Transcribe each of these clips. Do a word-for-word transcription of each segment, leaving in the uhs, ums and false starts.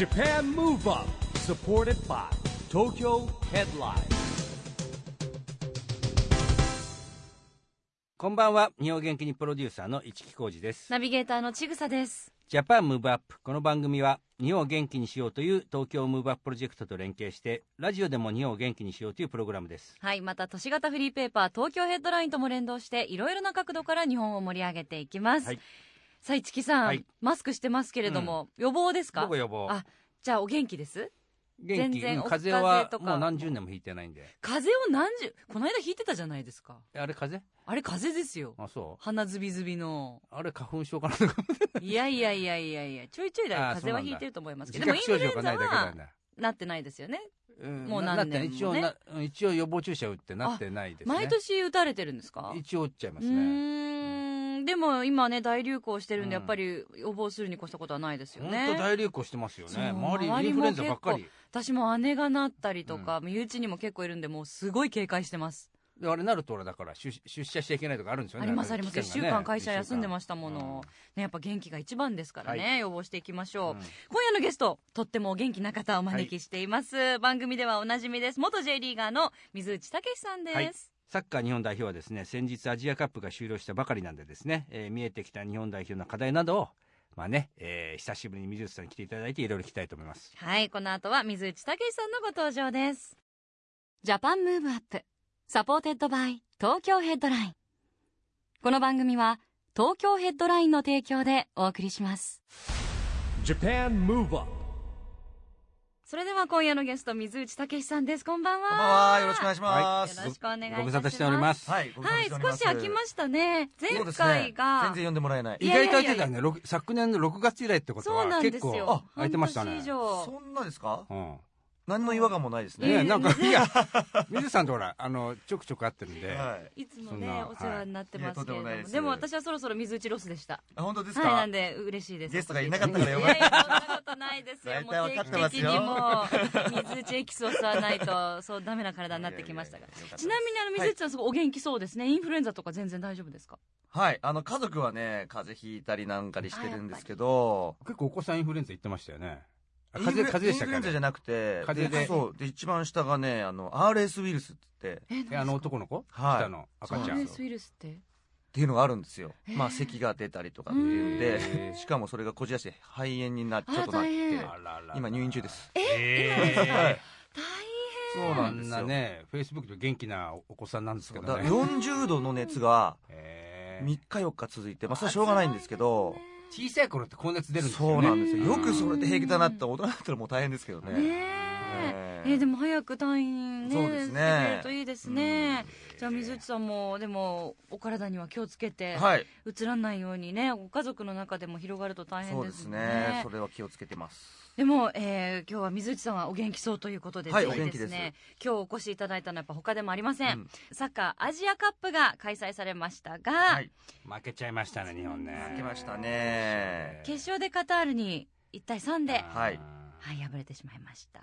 Japan move up, supported by Tokyo Headline. こんばんは。日本元気にプロデューサーの市木浩司です。ナビゲーターのちぐさです。 Japan move up、 この番組は日本を元気にしようという東京ムーブアッププロジェクトと連携してラジオでも日本を元気にしようというプログラムです。はい、また都市型フリーペーパー東京ヘッドラインとも連動していろいろな角度から日本を盛り上げていきます。はい、さあ市木さん、はい、マスクしてますけれども、うん、予防ですか？僕予防。あ、じゃあお元気です？全然。風邪はもう何十年も引いてないんで。風邪を何十この間引いてたじゃないですか。あれ風邪？あれ風邪ですよ。あ、そう。鼻ズビズビの。あれ花粉症かなとか。いやいやいやいやいや、ちょいちょいだよ風邪は引いてると思いますけど。でもインフルエンザはなってないですよね。うん、もう何年もね。一応一応予防注射打ってなってないですね。毎年打たれてるんですか？一応打っちゃいますね。うーん。でも今ね大流行してるんで、やっぱり予防するに越したことはないですよね。本当大流行してますよね。周りインフルエンザばっかり。私も姉がなったりとか、身内にも結構いるんで、もうすごい警戒してます。であれなると俺だから出社しちゃいけないとかあるんですよね。ありますあります。いっしゅうかん会社休んでましたもの。やっぱ元気が一番ですからね。予防していきましょう。今夜のゲスト、とってもお元気な方をお招きしています。番組ではおなじみです。元 J リーガーの水内武さんです。サッカー日本代表はですね、先日アジアカップが終了したばかりなんでですね、えー、見えてきた日本代表の課題などを、まあね、えー、久しぶりに水内さんに来ていただいていろいろ聞きたいと思います。はい、この後は水内武さんのご登場です。ジャパンムーブアップ、サポーテッドバイ東京ヘッドライン。この番組は東京ヘッドラインの提供でお送りします。ジャパンムーブアップ。それでは今夜のゲスト、水内武さんです。こんばんは。こんばんは。よろしくお願いします。よろしくお願いします。ご無沙汰しております。はい、少し空きましたね。前回が全然呼んでもらえない。意外と空いてたね。昨年のろくがつ以来ってことは結構空いてましたね。そんなですか？うん。何の違和感もないですね。なんかいや、水内さんとほらあのちょくちょく会ってるんで、いつもねお世話になってますけれども、でも私はそろそろ水内ロスでした。本当ですか？はい、なんで嬉しいです。ゲストがいなかったからよかった。いやいや、そんなことないですよ。もう定期的にも水内エキスを吸わないとそうダメな体になってきましたが。ちなみにあの水内さんすごいお元気そうですね。インフルエンザとか全然大丈夫ですか？はい、あの家族はね風邪ひいたりなんかりしてるんですけど、結構お子さんインフルエンザ言ってましたよね。風邪でしたかね。インフルエンザじゃなくて、風邪で、そうで一番下がね、あの アールエス ウイルスって言って、あの男の子、下の赤ちゃん。アールエス ウイルスってっていうのがあるんですよ。まあ咳が出たりとかっていうんで、しかもそれがこじらして肺炎になっちゃって、今入院中です。え、今ですか。大変。そうなんですよね。Facebook で元気なお子さんなんですけどね。よんじゅうどの熱がみっかよっか続いて、まあそれはしょうがないんですけど。小さい頃って高熱出るんですよね。そうなんですよ。よくそれで平気だなって、大人だったらもう大変ですけどね。ねえ。え、でも早く退院ね。そうですね。してくれるといいですね。じゃあ水内さんもでもお体には気をつけて、うつらないようにね、ご家族の中でも広がると大変ですね。そうですね。それは気をつけてます。でも、えー、今日は水内さんはお元気そうということで、はい、ぜひですね、今日お越しいただいたのはやっぱ他でもありません、うん、サッカーアジアカップが開催されましたが、はい、負けちゃいましたね。日本ね負けましたね。決勝でカタールにいちたいさんで、はい、はい、敗れてしまいました。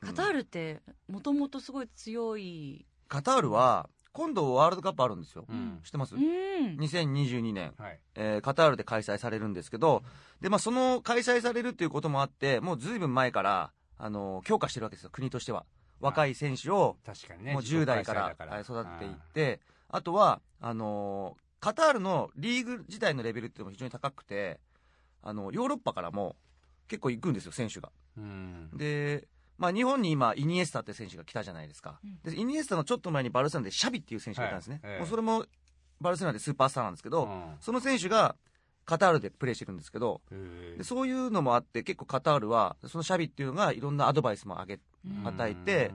カタールってもともとすごい強い、うん、カタールは今度ワールドカップあるんですよ、うん、知ってます、うん、にせんにじゅうにねん、はい、えー、カタールで開催されるんですけど、うん、でまあ、その開催されるということもあって、もうずいぶん前から、あのー、強化してるわけですよ国としては。若い選手を、まあ確かにね、もうじゅうだいから育てていって、 あ, あとはあのー、カタールのリーグ自体のレベルっていうのも非常に高くて、あのヨーロッパからも結構行くんですよ選手が、うん、で、まあ、日本に今イニエスタって選手が来たじゃないですか、うん、でイニエスタのちょっと前にバルセロナでシャビっていう選手がいたんですね、はい、ええ、もうそれもバルセロナでスーパースターなんですけど、うん、その選手がカタールでプレーしてるんですけど、でそういうのもあって結構カタールはそのシャビっていうのがいろんなアドバイスもあげ与えて、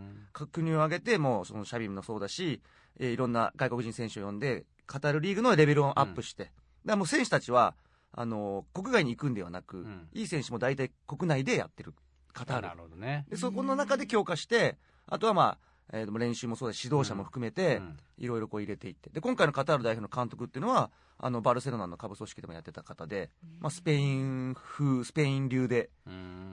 国を上げて、もうそのシャビもそうだし、えー、いろんな外国人選手を呼んでカタールリーグのレベルをアップして、うん、だからもう選手たちはあのー、国外に行くんではなく、うん、いい選手も大体国内でやってるカタール。なるほどね。でそこの中で強化して、あとはまあえー、練習もそうだし指導者も含めていろいろ入れていって、で今回のカタール代表の監督っていうのはあのバルセロナの下部組織でもやってた方で、まあ、スペイン風スペイン流で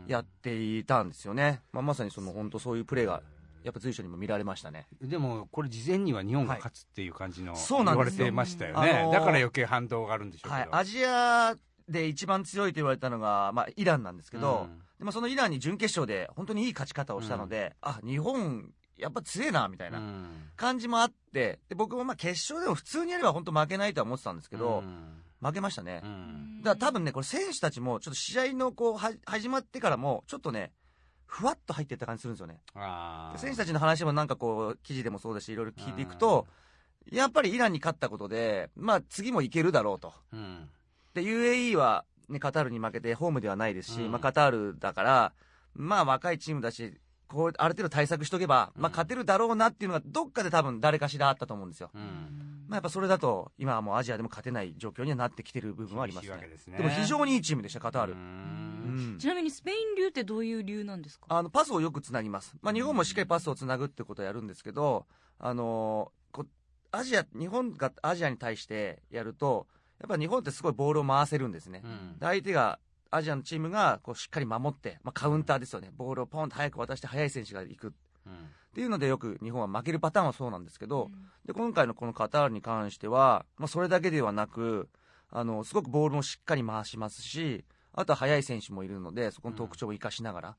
やっていたんですよね、まあ、まさにその本当そういうプレーがやっぱ随所にも見られましたね。でもこれ事前には日本が勝つっていう感じの、はい、言われてましたよね、あのー、だから余計反動があるんでしょうけど、はい、アジアで一番強いと言われたのが、まあ、イランなんですけど、でまあ、そのイランに準決勝で本当にいい勝ち方をしたので、うん、あ、日本やっぱ強えなみたいな感じもあって、で僕もまあ決勝でも普通にやれば本当負けないとは思ってたんですけど、うん、負けましたね、うん、だから多分ねこれ選手たちもちょっと試合のこうは始まってからもちょっとねふわっと入っていった感じするんですよね。あ、選手たちの話もなんかこう記事でもそうだしいろいろ聞いていくと、うん、やっぱりイランに勝ったことでまあ次もいけるだろうと、うん、で ユーエーイー はね、カタールに負けてホームではないですし、うんまあ、カタールだから、まあ、若いチームだしこうある程度対策しとけば、まあ、勝てるだろうなっていうのがどっかで多分誰かしらあったと思うんですよ、うんまあ、やっぱそれだと今はもうアジアでも勝てない状況にはなってきてる部分はあります ね, わけですね。でも非常にいいチームでしたカタール。うーん、うん、ちなみにスペイン流ってどういう流なんですか？あのパスをよくつなぎます、まあ、日本もしっかりパスをつなぐってことをやるんですけど、あのー、こアジア日本がアジアに対してやるとやっぱ日本ってすごいボールを回せるんですね、うん、で相手がアジアのチームがこうしっかり守って、まあ、カウンターですよね、ボールをポンと早く渡して速い選手が行く、うん、っていうのでよく日本は負けるパターンはそうなんですけど、うん、で今回のこのカタールに関しては、まあ、それだけではなくあのすごくボールもしっかり回しますしあとは速い選手もいるのでそこの特徴を生かしながら、うん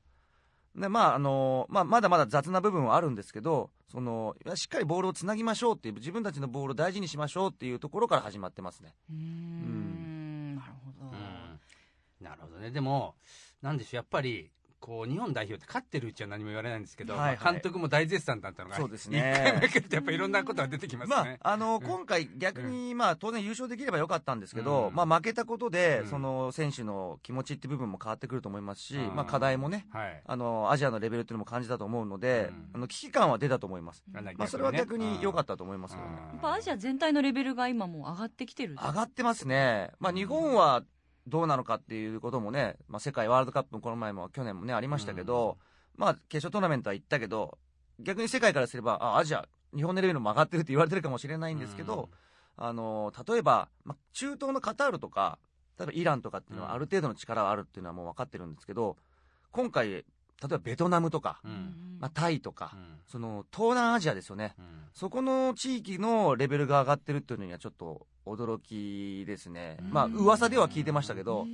でまああのまあ、まだまだ雑な部分はあるんですけどそのしっかりボールをつなぎましょうっていう自分たちのボールを大事にしましょうっていうところから始まってますね。うーん、うん、なるほど、うん、なるほどね。でもなんでしょうやっぱりこう日本代表って勝ってるうちは何も言われないんですけど、はいはいまあ、監督も大絶賛だったのがそうです、ね、いっかい負けるとやっぱりいろんなことが出てきますね、まああのー、今回逆に、まあ、当然優勝できればよかったんですけど、うんまあ、負けたことで、うん、その選手の気持ちって部分も変わってくると思いますし、うんまあ、課題もね、はい、あのアジアのレベルっていうのも感じたと思うので、うん、あの危機感は出たと思います、うんまあ、それは逆に良かったと思いますけどね、うん、やっぱアジア全体のレベルが今もう上がってきてるんですか？上がってますね、まあ、日本はどうなのかっていうこともね、まあ、世界ワールドカップもこの前も去年もねありましたけど、うん、まあ決勝トーナメントは行ったけど逆に世界からすればあアジア日本のレベルも上がってるって言われてるかもしれないんですけど、うん、あの例えば、まあ、中東のカタールとか例えばイランとかっていうのはある程度の力があるっていうのはもう分かってるんですけど今回例えばベトナムとか、うんまあ、タイとか、うん、その東南アジアですよね、うん、そこの地域のレベルが上がってるっていうのにはちょっと驚きですね。まあ噂では聞いてましたけど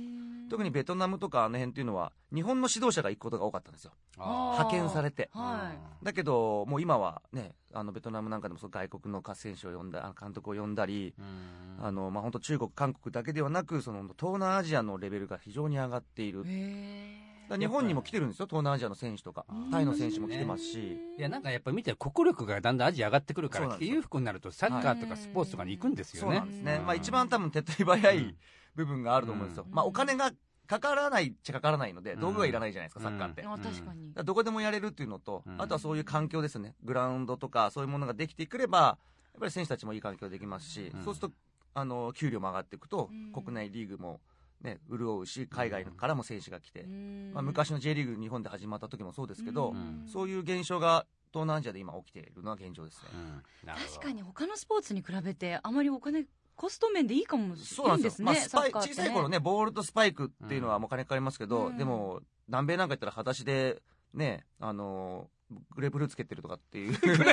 特にベトナムとかあの辺っていうのは日本の指導者が行くことが多かったんですよ派遣されて、はい、だけどもう今はねあのベトナムなんかでもそう外国の選手を呼んだ監督を呼んだりあの、まあ、本当中国韓国だけではなくその東南アジアのレベルが非常に上がっている。へだ日本にも来てるんですよ東南アジアの選手とかタイの選手も来てますし、ね、いやなんかやっぱ見て国力がだんだんアジア上がってくるからって裕福になるとサッカーとかスポーツとかに行くんですよね。そうなんですね、まあ、一番多分手っ取り早い部分があると思うんですよ、まあ、お金がかからないっちゃかからないので道具がいらないじゃないですかサッカーって、うんうん、確かにどこでもやれるっていうのとあとはそういう環境ですねグラウンドとかそういうものができてくればやっぱり選手たちもいい環境できますし、うん、そうするとあの給料も上がっていくと国内リーグもね、潤うし海外からも選手が来て、うんまあ、昔の J リーグ日本で始まった時もそうですけど、うん、そういう現象が東南アジアで今起きているのは現状ですね、うん、確かに他のスポーツに比べてあまりお金コスト面でいいかもしれないんですね。そうなんですよ、まあ、スパイ、小さい頃ねボールとスパイクっていうのはもう金かかりますけど、うん、でも南米なんか行ったら裸足でねあのグレープフルーツ蹴ってるとかっていう、えー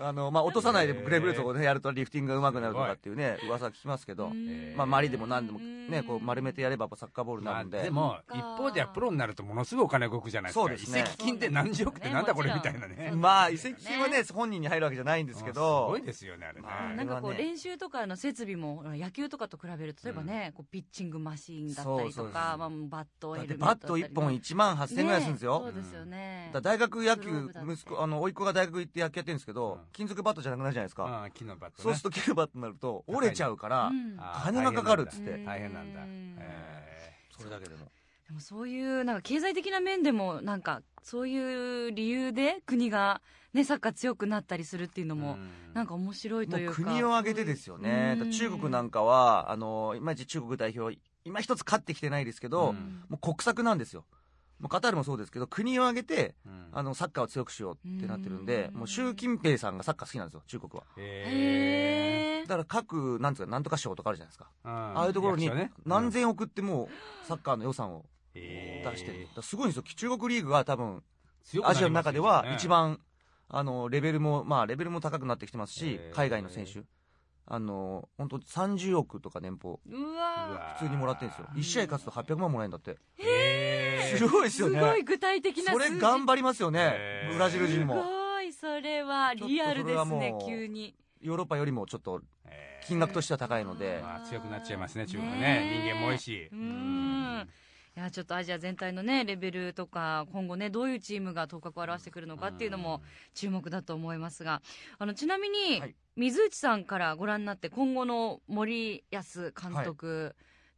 あのまあ、落とさないでグレープフルーツを、ね、やるとリフティングがうまくなるとかっていうね噂は聞きますけど、えーまあ、マリでも何でも、ね、こう丸めてやればサッカーボールになるんで、まあ、でも一方ではプロになるとものすごいお金動くじゃないですか。そうです、ね、移籍金って何十億ってなんだこれみたいなね、まあ、移籍金はね本人に入るわけじゃないんですけどすごいですよねあれね、まあ、なんかこう練習とかの設備も野球とかと比べると例えばね、うん、こうピッチングマシンだったりとか、まあ、バットヘルメットだったりバットいっぽんいちまんはっせんえんぐらいするんですよ、ね、そうですよね、うん、だ大学野球息子あの甥っ子が大学行って野球やってるんですけど、うん、金属バットじゃなくなるじゃないですか、うん、木のバット、ね、そうすると木のバットになると折れちゃうから金がかかるっつって大変なんだ、えー、それだけでもでもそういうなんか経済的な面でもなんかそういう理由で国が、ね、サッカー強くなったりするっていうのもなんか面白いというかもう国を挙げてですよね。中国なんかはあのいまいち中国代表今一つ勝ってきてないですけどもう国策なんですよ。もうカタールもそうですけど国を挙げて、うん、あのサッカーを強くしようってなってるんで、うん、もう習近平さんがサッカー好きなんですよ中国は。へーだから各なんつうかなんとか賞とかあるじゃないですか、うん、ああいうところに何千億ってもうサッカーの予算を出してる、うん、すごいんですよ中国リーグは多分、ね、アジアの中では一番あのレベルもまあレベルも高くなってきてますし海外の選手あの本当さんじゅうおくとか年俸うわ普通にもらってるんですよ。いち試合勝つとはっぴゃくまんもらえるんだって。へー、すごいですよね。すごい具体的な数字。それ頑張りますよねブラジル人も。すごい、それはリアルですね。急にヨーロッパよりもちょっと金額としては高いので、まあ、強くなっちゃいますね中国ね。人間も多いし、うん、いやちょっとアジア全体の、ね、レベルとか今後、ね、どういうチームが頭角を現してくるのかっていうのも注目だと思いますが、あのちなみに、はい、水内さんからご覧になって今後の森保監督、はい、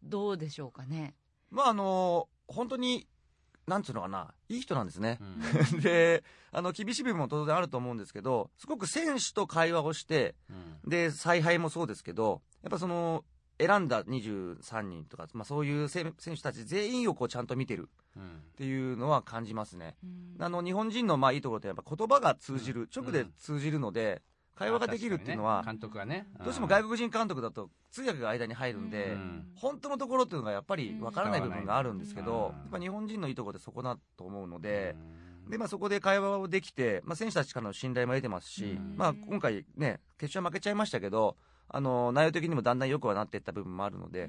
どうでしょうかね。まああの本当になんつうのかないい人なんですね、うん、であの厳しい部分も当然あると思うんですけど、すごく選手と会話をして、うん、で采配もそうですけど、やっぱその選んだにじゅうさんにんとか、まあ、そういう選手たち全員をこうちゃんと見てるっていうのは感じますね、うん、あの日本人のまあいいところってやっぱ言葉が通じる、うん、直で通じるので会話ができるっていうのは、ね、監督がね、うん、どうしても外国人監督だと通訳が間に入るんで、うん、本当のところっていうのがやっぱり分からない部分があるんですけど、うん、やっぱ日本人のいいところってそこだと思うので、うん、で、まあ、そこで会話をできて、まあ、選手たちからの信頼も得てますし、うん、まあ、今回ね決勝負けちゃいましたけど、あの内容的にもだんだん良くはなっていった部分もあるので、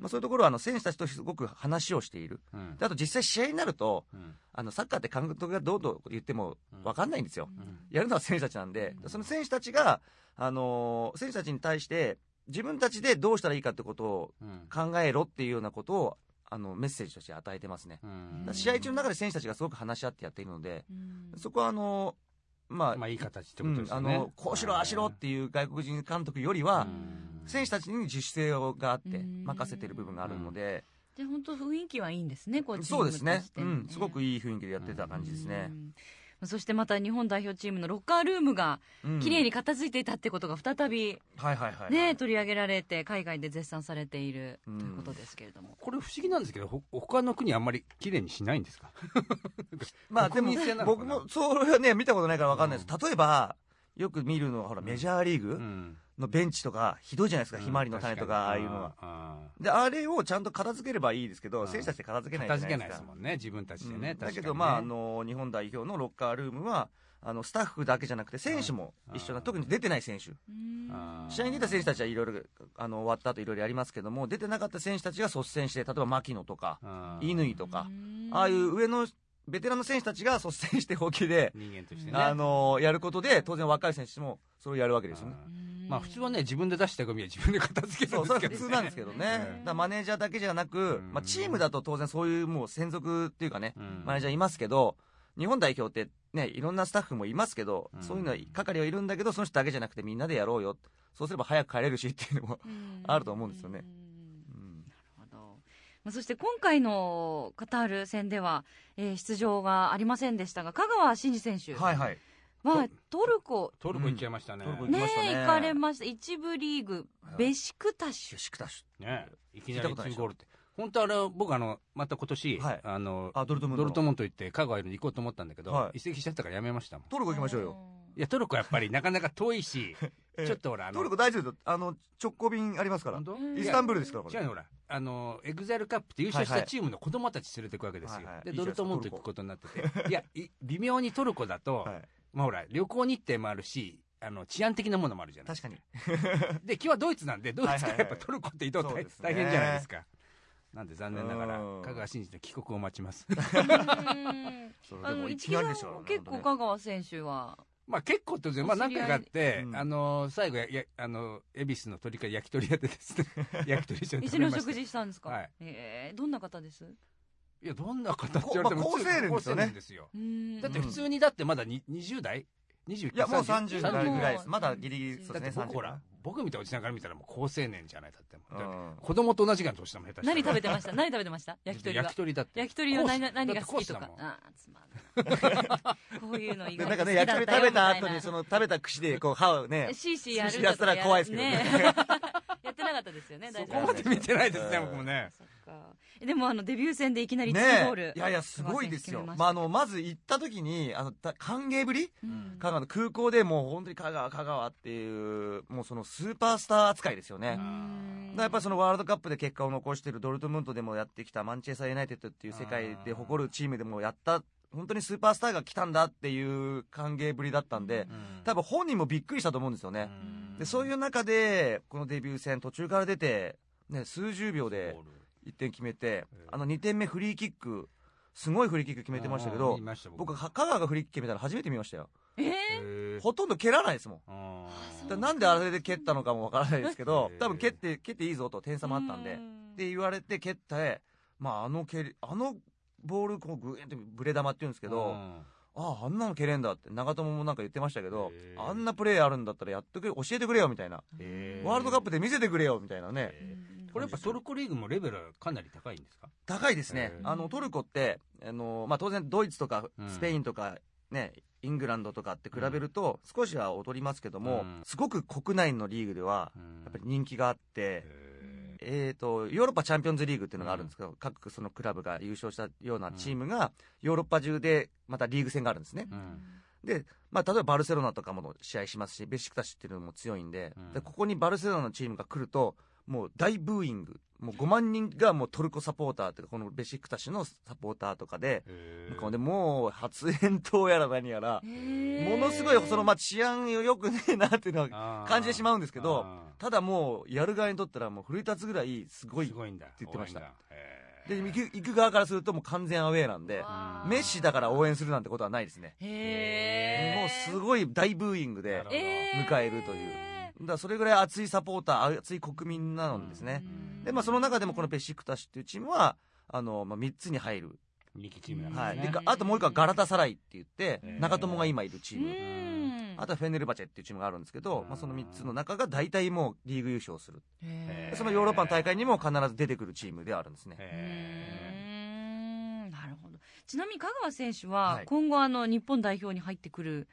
まあ、そういうところはあの選手たちとすごく話をしている、うん、であと実際試合になると、うん、あのサッカーって監督がどうどう言っても分かんないんですよ、うん、やるのは選手たちなんで、うん、その選手たちが、あのー、選手たちに対して自分たちでどうしたらいいかってことを考えろっていうようなことをあのメッセージとして与えてますね、うん、試合中の中で選手たちがすごく話し合ってやっているので、うん、そこはあのーまあ、まあいい形ってことですよね、うん、あのこうしろああしろっていう外国人監督よりは選手たちに自主性があって任せてる部分があるので、じゃあ本当雰囲気はいいんですね、こうチームとしてね。そうですね、うん、すごくいい雰囲気でやってた感じですね。そしてまた日本代表チームのロッカールームが綺麗に片付いていたってことが再びね取り上げられて海外で絶賛されているということですけれども、これ不思議なんですけど他の国あんまり綺麗にしないんですか。まあでも僕もそれはね見たことないから分かんないです、うん、例えばよく見るのはほらメジャーリーグのベンチとかひどいじゃないですか、ひまわりの種とかああいうのは、うん、であれをちゃんと片付ければいいですけど選手たちで片付けないじゃないですか。片付けないですもんね自分たちでね、うん、確かにね。だけどまああの日本代表のロッカールームはあのスタッフだけじゃなくて選手も一緒な、特に出てない選手、試合に出た選手たちはいろいろあの終わった後いろいろやりますけども、出てなかった選手たちが率先して例えば牧野とか乾とかああいう上のベテランの選手たちが率先して本気で人間として、ね、あのやることで当然若い選手もそれをやるわけですよね。まあ普通はね自分で出したゴミは自分で片付けるんですけど、ね、そうそれは普通なんですけどね、うん、だからマネージャーだけじゃなく、まあ、チームだと当然そういうもう専属っていうかね、うん、マネージャーいますけど日本代表ってねいろんなスタッフもいますけど、うん、そういうのは係はいるんだけどその人だけじゃなくてみんなでやろうよ、そうすれば早く帰れるしっていうのもあると思うんですよね。そして今回のカタール戦では、えー、出場がありませんでしたが香川真司選手は、はいはい、トルコトルコ行っちゃいましたね、うん、ね行かれました。一部リーグベシクタシュ、ベシクタシュ、ね、いきなりツーゴールって。本当あれ僕あのまた今年、はい、あのあドルトムント行って香川に行こうと思ったんだけど、はい、移籍しちゃったからやめましたもん。トルコ行きましょうよ。いやトルコやっぱりなかなか遠いしちょっとほらあのトルコ大丈夫だ、あの直行便ありますからイスタンブールですから。これ違うほらあのエグザイルカップって優勝したチームの子供たち連れていくわけですよ、はいはい、でドルトムント行くことになってて、いやい微妙にトルコだと、はい、まあほら旅行日程もあるしあの治安的なものもあるじゃないですか。確かにで今日はドイツなんでドイツからやっぱトルコって移動 大,、はいはいはい、大変じゃないですか。なんで残念ながら香川真司の帰国を待ちます一木さん結構香川選手はまあ結構と、まあ何回かあって、うん、あのー、最後ややあのー、恵比寿の鳥か焼き鳥屋でですね焼き鳥一緒に食べました。一緒にお食事したんですか。はい、えー、どんな方です。いやどんな方って言われても、まあ、高青年ですよね。だって普通にだってまだににじゅう代にじゅうきゅういやもうさんじゅう代ぐらいです。まだギリギリそうですね。だってほら僕みたいなおじさんから見たらもう高青年じゃないだってもう子供と同じぐらいの年だもん。下手した何食べてました何食べてました焼き鳥は焼き鳥だって焼き鳥は 何, 何が好きとかああつまんないこういうの意外に好きだったよみたい な, なんか、ね、焼き鳥食べた後にその食べた口でこう歯をねシーシーやるやったら怖いですけどねやってなかったですよね。そこまで見てないですね僕もね。でもあのデビュー戦でいきなりツーゴール、ね、いやいやすごいですよ。 ま, まああのまず行った時にあの歓迎ぶり、うん、香川の空港でもう本当に香川香川っていうもうそのスーパースター扱いですよね。だやっぱりそのワールドカップで結果を残しているドルトムントでもやってきたマンチェスターユナイテッドっていう世界で誇るチームでもやった本当にスーパースターが来たんだっていう歓迎ぶりだったんで、うん、多分本人もびっくりしたと思うんですよね、うん、でそういう中でこのデビュー戦途中から出て、ね、数十秒でいってん決めて、あのにてんめフリーキック、すごいフリーキック決めてましたけど、僕香川がフリーキック決めたの初めて見ましたよ。えー、ほとんど蹴らないですもん。あだなんであれで蹴ったのかもわからないですけど、多分蹴って蹴っていいぞと点差もあったんでって言われて蹴ったえ、まああの蹴りあのボールこうグーンってブレ玉って言うんですけど、ああんなの蹴れんだって長友もなんか言ってましたけど、あんなプレーあるんだったらやってくれ教えてくれよみたいな、ワールドカップで見せてくれよみたいなね。これやっぱトルコリーグもレベルはかなり高いんですか？高いですね。あのトルコってあの、まあ、当然ドイツとかスペインとかね、イングランドとかって比べると少しは劣りますけども、うん、すごく国内のリーグではやっぱり人気があって、うん、えーと、ヨーロッパチャンピオンズリーグっていうのがあるんですけど、うん、各そのクラブが優勝したようなチームがヨーロッパ中でまたリーグ戦があるんですね、うん、で、まあ、例えばバルセロナとかも試合しますし、ベシクタシっていうのも強いんで、うん、でここにバルセロナのチームが来るともう大ブーイング、もうごまんにんがもうトルコサポーターというかこのベシクタシのサポーターとかで、向こうでもう発煙筒やら何やらものすごいそのまあ治安よくねえなっていうのは感じてしまうんですけど、ただもうやる側にとったらもう奮い立つぐらいすごいって言ってました。で行く、行く側からするともう完全アウェーなんで、メッシだから応援するなんてことはないですね。へー、もうすごい大ブーイングで迎えるという、だそれぐらい熱いサポーター、熱い国民なのですね。で、まあ、その中でもこのペシクタシっていうチームはあの、まあ、みっつに入る人気チームなんですね、はい、であともういっこはガラタサライって言って長友が今いるチーム、えー、あとはフェネルバチェっていうチームがあるんですけど、まあ、そのみっつの中が大体もうリーグ優勝する、えー、そのヨーロッパの大会にも必ず出てくるチームであるんですね、えー、なるほど。ちなみに香川選手は今後あの日本代表に入ってくる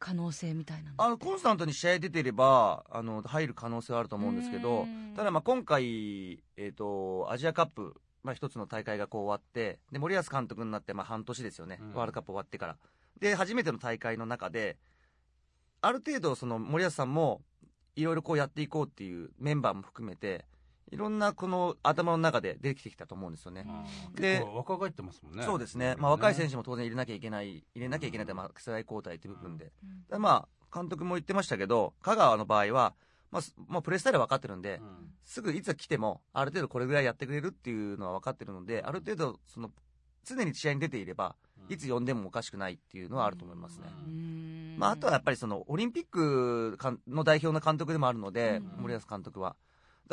可能性みたいなのあのコンスタントに試合出ていればあの入る可能性はあると思うんですけど、ただまあ今回、えー、とアジアカップ、まあ、一つの大会がこう終わってで森保監督になってまあ半年ですよね、うん、ワールドカップ終わってからで初めての大会の中である程度その森保さんもいろいろこうやっていこうっていうメンバーも含めていろんなこの頭の中でできてきたと思うんですよね。で若返ってますもんね。そうですね、まあ、若い選手も当然入れなきゃいけない入れなきゃいけないという、まあ、世代交代という部分で、うんでまあ、監督も言ってましたけど香川の場合は、まあまあ、プレースタイルは分かってるんで、うん、すぐいつ来てもある程度これぐらいやってくれるっていうのは分かってるのである程度その常に試合に出ていればいつ呼んでもおかしくないっていうのはあると思いますね、うんまあ、あとはやっぱりそのオリンピックの代表の監督でもあるので、うん、森保監督は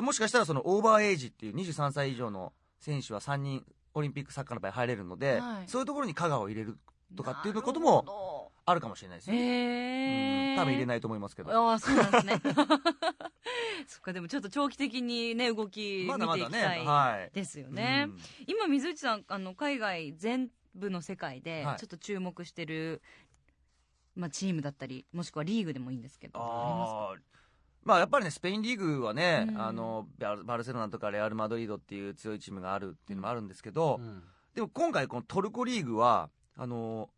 もしかしたらそのオーバーエイジっていうにじゅうさんさい以上の選手はさんにんオリンピックサッカーの場合入れるので、はい、そういうところに香川を入れるとかっていうこともあるかもしれないですね、うん、多分入れないと思いますけど。あ、そうなんですねそっか、でもちょっと長期的にね動き見ていきたいですよね、まだまだね、はい、うん、今水内さんあの海外全部の世界でちょっと注目してる、はいまあ、チームだったりもしくはリーグでもいいんですけどありますか？まあ、やっぱりねスペインリーグはね、うん、あのバルセロナとかレアル・マドリードっていう強いチームがあるっていうのもあるんですけど、うん、でも今回このトルコリーグはあの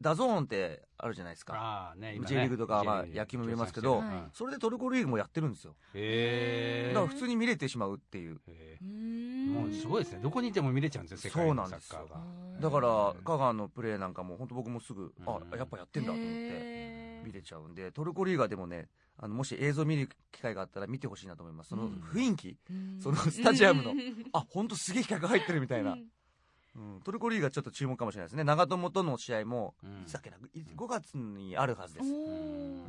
ダゾーンってあるじゃないですか、 J、ねね、リーグとか、まあ、野球も見れますけど、はい、それでトルコリーグもやってるんですよ。へー、だから普通に見れてしまうっていう。へー、もうすごいですね、どこにいても見れちゃうんですよ世界のサッカーが。そうなんですよ、だから香川のプレーなんかも本当僕もすぐあやっぱやってんだと思って見れちゃうんで、トルコリーグはでもねあのもし映像見る機会があったら見てほしいなと思います。その雰囲気、うん、そのスタジアムの、うん、あ本当すげえ企画入ってるみたいな、うんうん、トルコリーグがちょっと注目かもしれないですね。長友との試合も、うん、いつだっけなごがつにあるはずです、うんう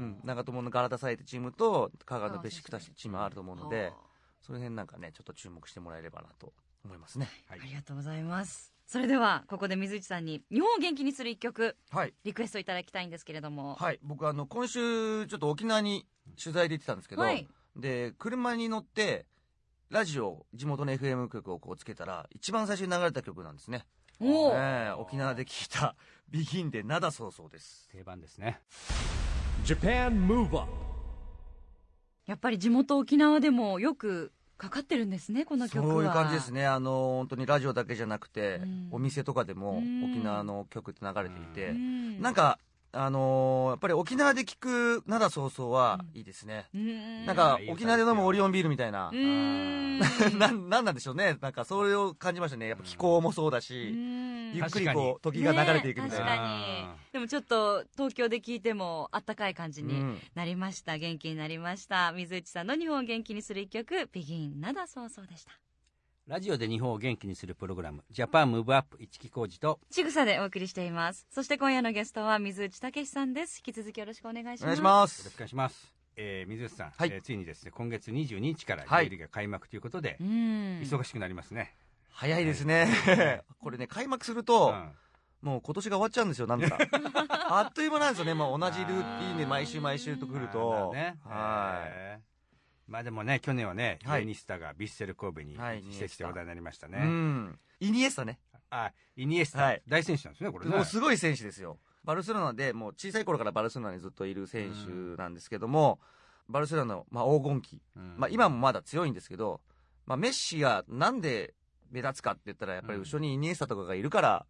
ん、長友のガラタサイってチームと香川のベシクタシチームあると思うので、その辺なんかねちょっと注目してもらえればなと思いますね、はい、ありがとうございます。それではここで水内さんに日本を元気にする一曲、はい、リクエストいただきたいんですけれども、はい、僕あの今週ちょっと沖縄に取材で行ってたんですけど、はい、で車に乗ってラジオ地元の エフエム 曲をこうつけたら一番最初に流れた曲なんですね。お、えー、沖縄で聴いたビギンで涙そうそうです。定番ですね。 Japan move up、 やっぱり地元沖縄でもよくかかってるんですねこの曲は。そういう感じですね、あの本当にラジオだけじゃなくて、うん、お店とかでも沖縄の曲って流れていて、うん、なんかあのー、やっぱり沖縄で聞く灘そうそうはいいですね、うん、なんか沖縄で飲むオリオンビールみたいな、うん、な, なんなんでしょうね、なんかそれを感じましたね。やっぱ気候もそうだし、うん、ゆっくりこう時が流れていくみたいな、ね、確かに。でもちょっと東京で聞いてもあったかい感じになりました、うん、元気になりました。水内さんの日本を元気にする一曲、ビギン灘そうそうでした。ラジオで日本を元気にするプログラム、Japan move up、市木浩二とちぐさでお送りしています。そして今夜のゲストは水内武さんです。引き続きよろしくお願いします。お願いします。よろしくお願いします。えー、水内さん、はい、えー、ついにですね、今月にじゅうににちからリーグが開幕ということで、はい、忙しくなりますね。早いですね。はい、これね、開幕すると、うん、もう今年が終わっちゃうんですよ、なんか。あっという間なんですよね。まあ、同じルーティンで毎週毎週と来ると。ね、はい。まあでもね、去年はね、イニエスタがヴィッセル神戸に移籍して話題になりましたね、はい、うん、イニエスタね、あ、イニエスタ、はい、大選手なんですね、これね。もうすごい選手ですよ。バルセロナでもう小さい頃からバルセロナにずっといる選手なんですけども、バルセロナの、まあ、黄金期、まあ、今もまだ強いんですけど、まあ、メッシがなんで目立つかって言ったらやっぱり後ろにイニエスタとかがいるから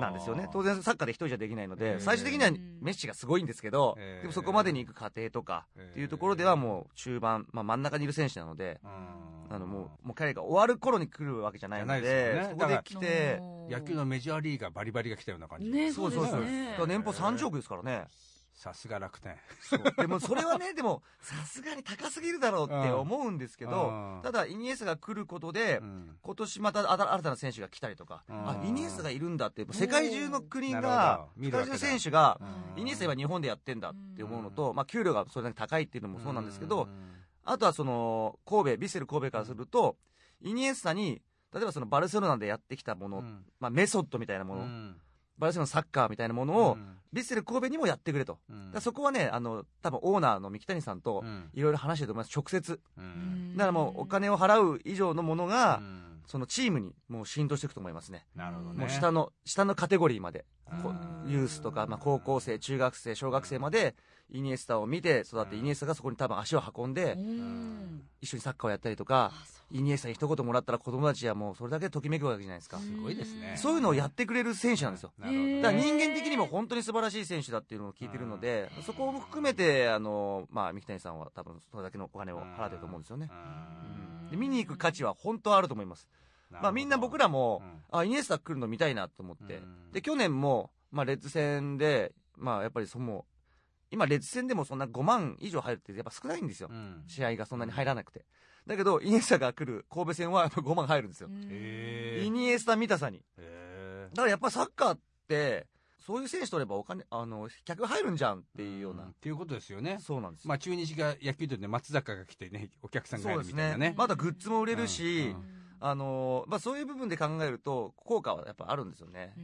なんですよね。当然サッカーで一人じゃできないので、えー、最終的にはメッシがすごいんですけど、えー、でもそこまでに行く過程とかっていうところではもう中盤、まあ、真ん中にいる選手なので、あのもう、もうキャリアが終わる頃に来るわけじゃないの で, で、ね、そこで来て野球のメジャーリーガーバリバリが来たような感じ、ね、そうそうそう、ね、年俸さんじゅうおくですからね。さすが楽天。そうでもそれはね、でもさすがに高すぎるだろうって思うんですけど、うん、ただイニエスタが来ることで、うん、今年また新たな選手が来たりとか、うん、あ、イニエスタがいるんだって、世界中の国が、世界中の選手が、うん、イニエスタは日本でやってんだって思うのと、まあ、給料がそれだけ高いっていうのもそうなんですけど、うん、あとはその神戸、ヴィッセル神戸からすると、イニエスタに例えばそのバルセロナでやってきたもの、うん、まあ、メソッドみたいなもの、うん、バルセロナのサッカーみたいなものをヴィッセル神戸にもやってくれと、うん、だそこはね、あの多分オーナーの三木谷さんといろいろ話してると思います、直接、うん、だからもうお金を払う以上のものが、うん、そのチームにもう浸透していくと思いますね。なるほどね。もう下の下のカテゴリーまで、うん、ユースとか、まあ、高校生、中学生、小学生までイニエスタを見て育って、イニエスタがそこに多分足を運んで、うん、一緒にサッカーをやったりとか、イニエスタに一言もらったら子供たちはもうそれだけでときめくわけじゃないですか。すごいですね。そういうのをやってくれる選手なんですよ。だから人間的にも本当に素晴らしい選手だっていうのを聞いてるので、そこも含めてあの、まあ、三木谷さんは多分それだけのお金を払ってると思うんですよね。で見に行く価値は本当はあると思います。まあ、みんな僕らも、うん、あ、イニエスタ来るの見たいなと思って、うん、で去年も、まあ、レッズ戦で、まあ、やっぱりその今レッズ戦でもそんなごまん以上入るってやっぱ少ないんですよ、うん、試合がそんなに入らなくて。だけどイニエスタが来る神戸戦はごまん入るんですよ、へー、イニエスタ見たさに。へー、だからやっぱサッカーってそういう選手取ればお金、あの客入るんじゃんっていうような、うん、っていうことですよね。そうなんです。まあ、中日が野球で、ね、松坂が来てね、お客さんが入るみたいな ね, ねまだグッズも売れるし、うんうん、あのーまあ、そういう部分で考えると効果はやっぱあるんですよね。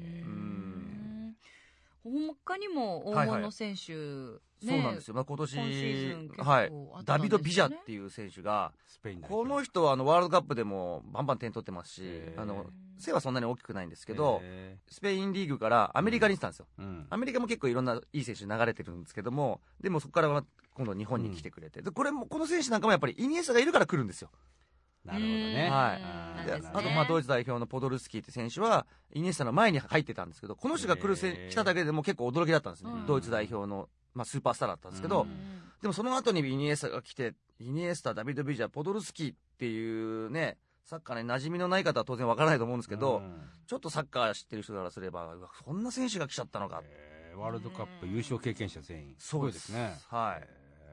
他にも大物選手、はいはいね、そうなんですよ、まあ、今年今シーズン結構あったんですよね、はい、ダビド・ビジャっていう選手がスペイン代表、この人はあのワールドカップでもバンバン点取ってますし、あの背はそんなに大きくないんですけど、スペインリーグからアメリカに行ったんですよ、うんうん、アメリカも結構いろんないい選手流れてるんですけども、でもそこから今度日本に来てくれて、うん、でこれもこの選手なんかもやっぱりイニエスタがいるから来るんですよ。なるほどね。はい。で、あとまあドイツ代表のポドルスキーって選手はイニエスタの前に入ってたんですけど、この人が来るせ来ただけでも結構驚きだったんですね。ドイツ代表の、まあ、スーパースターだったんですけど、でもその後にイニエスタが来て、イニエスタ、ダビド・ビジャ、ポドルスキーっていうね、サッカーに馴染みのない方は当然わからないと思うんですけど、ちょっとサッカー知ってる人からすれば、うわ、そんな選手が来ちゃったのか。ワールドカップ優勝経験者全員。そうですね。はい。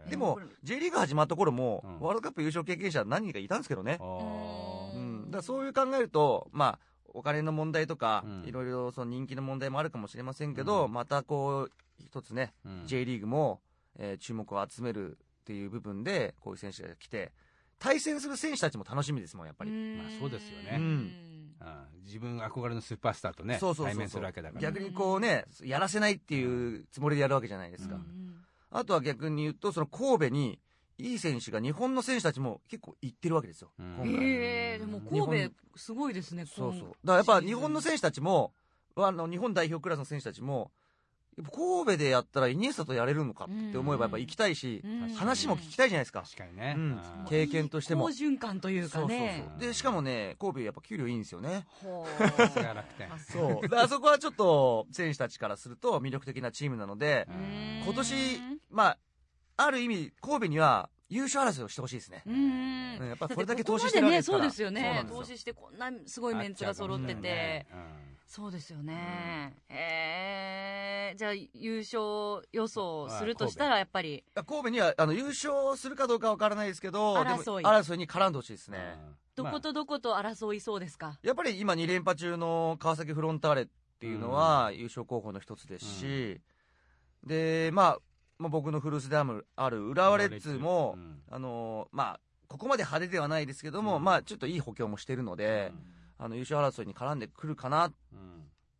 でも J リーグ始まった頃も、うん、ワールドカップ優勝経験者何人かいたんですけどね。あ、うん、だそういう考えると、まあ、お金の問題とか、うん、いろいろその人気の問題もあるかもしれませんけど、うん、またこう一つね、うん、J リーグも、えー、注目を集めるっていう部分でこういう選手が来て対戦する選手たちも楽しみですもん、やっぱり。まあ、そうですよね、うん、ああ、自分憧れのスーパースターとね、そうそうそうそう、対面するわけだから、ね、逆にこうね、やらせないっていうつもりでやるわけじゃないですか、うん。あとは逆に言うと、その神戸にいい選手が日本の選手たちも結構行ってるわけですよ、うん、今回。えー、でも神戸すごいですね。そうそう、だからやっぱ日本の選手たちも、あの日本代表クラスの選手たちも神戸でやったらイニエスタとやれるのかって思えばやっぱ行きたいし、話も聞きたいじゃないですか。確かにね、うん、経験としても好循環というかね。そうそうそう。でしかもね、神戸やっぱ給料いいんですよね。ほーそれは楽天。そう、あそこはちょっと選手たちからすると魅力的なチームなので、今年まあある意味神戸には優勝争いをしてほしいですね。うん、うん、やっぱりこれだけ投資してるわけですから。ここまでね、そうですよね。投資してこんなすごいメンツが揃ってて、そうですよね。うん、えー、じゃあ優勝予想するとしたらやっぱり神戸にはあの優勝するかどうかわからないですけど、争い、でも争いに絡んでほしいですね。うん、どことどこと争いそうですか。まあ、やっぱり今に連覇中の川崎フロンターレっていうのは優勝候補の一つですし、うん、でまあまあ、僕の古巣である浦和レッズも、うんあのーまあ、ここまで派手ではないですけども、うんまあ、ちょっといい補強もしてるので、うん、あの優勝争いに絡んでくるかな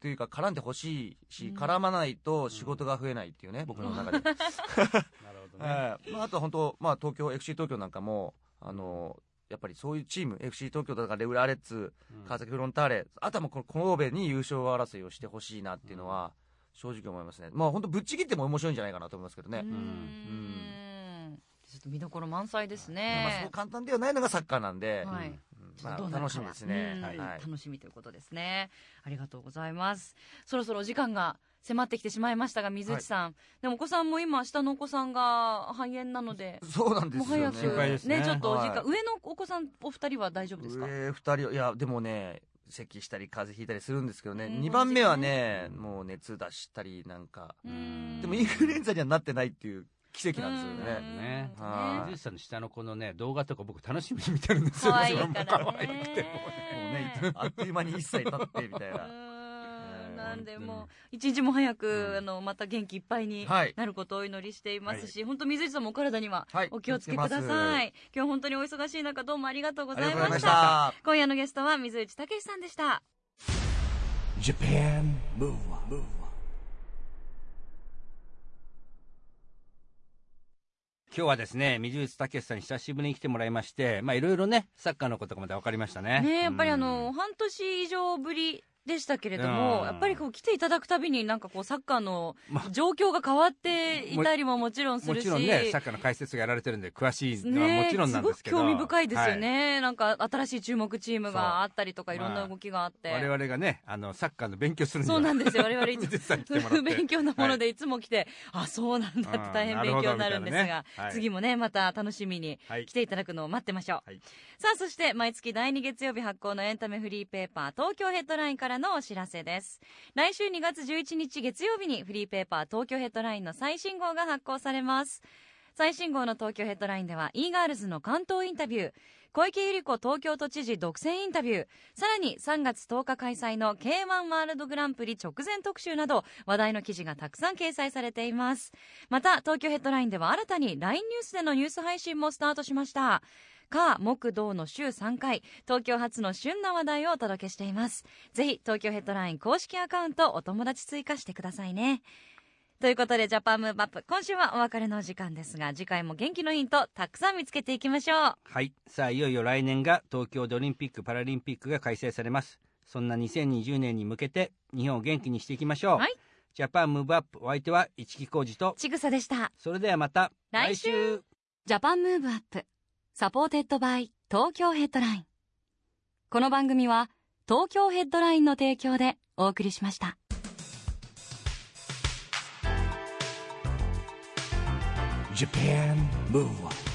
というか、絡んでほしいし、うん、絡まないと仕事が増えないっていうね、うん、僕の中で。あとは本当、まあ、東京 エフシー 東京なんかも、あのー、やっぱりそういうチーム エフシー 東京だから浦和レッズ、うん、川崎フロンターレ、あとはもう神戸に優勝争いをしてほしいなっていうのは、うん正直思いますね。まあ本当ぶっちぎっても面白いんじゃないかなと思いますけどね。うんうん、ちょっと見どころ満載ですね。まあそう簡単ではないのがサッカーなんで、はいうんまあ、楽しみですね、はいはい。楽しみということですね。ありがとうございます。そろそろお時間が迫ってきてしまいましたが、水内さん、はい、でもお子さんも今下のお子さんが肺炎なので、そうなんですよね。もう早くねちょっとお時間、はい、上のお子さんお二人は大丈夫ですか？上二人いやでもね。咳したり風邪ひいたりするんですけどね、にばんめはねもう熱出したりなんか、うんでもインフルエンザにはなってないっていう奇跡なんですよね。水内さんの下の子のね動画とか僕楽しみに見てるんですよね。可愛いからね。可愛くてもね、もうねあっという間にいっさい経ってみたいな。なんでもう一日も早くあのまた元気いっぱいになることをお祈りしていますし、本当水内さんもお体にはお気をつけください。今日本当にお忙しい中どうもありがとうございました。今夜のゲストは水内武さんでした。 ジャパン move up。 今日はですね水内武さんに久しぶりに来てもらいまして、まあいろいろねサッカーのことまで分かりましたね。ねやっぱりあの、うん、半年以上ぶりでしたけれども、うん、やっぱりこう来ていただくたびになんかこうサッカーの状況が変わっていたりももちろんするし、も, もちろんねサッカーの解説がやられてるんで詳しいのはもちろんなんですけど、ね、すごく興味深いですよね、はい、なんか新しい注目チームがあったりとかいろんな動きがあって、まあ、我々がねあのサッカーの勉強するんでそうなんですよ。我々いつ勉強なものでいつも来て、はい、あそうなんだって大変勉強になるんですが、ねはい、次もねまた楽しみに来ていただくのを待ってましょう、はい、さあそして毎月だいに月曜日発行のエンタメフリーペーパー東京ヘッドラインからのお知らせです。来週にがつじゅういちにち月曜日にフリーペーパー東京ヘッドラインの最新号が発行されます。最新号の東京ヘッドラインでは e ガールズの関東インタビュー、小池百合子東京都知事独占インタビュー、さらにさんがつとおか開催の ケーワン ワールドグランプリ直前特集など話題の記事がたくさん掲載されています。また東京ヘッドラインでは新たに ライン ニュースでのニュース配信もスタートしました。火木土の週さんかい東京発の旬な話題をお届けしています。ぜひ東京ヘッドライン公式アカウントお友達追加してくださいね。ということでジャパン move up 今週はお別れの時間ですが、次回も元気のヒントたくさん見つけていきましょう。はい、さあいよいよ来年が東京でオリンピックパラリンピックが開催されます。そんなにせんにじゅうねんに向けて日本を元気にしていきましょう。はい、ジャパン move up お相手は市木浩二とちぐさでした。それではまた来週。ジャパン move upサポーテッドバイ東京ヘッドライン。この番組は東京ヘッドラインの提供でお送りしました。ジャパン move up。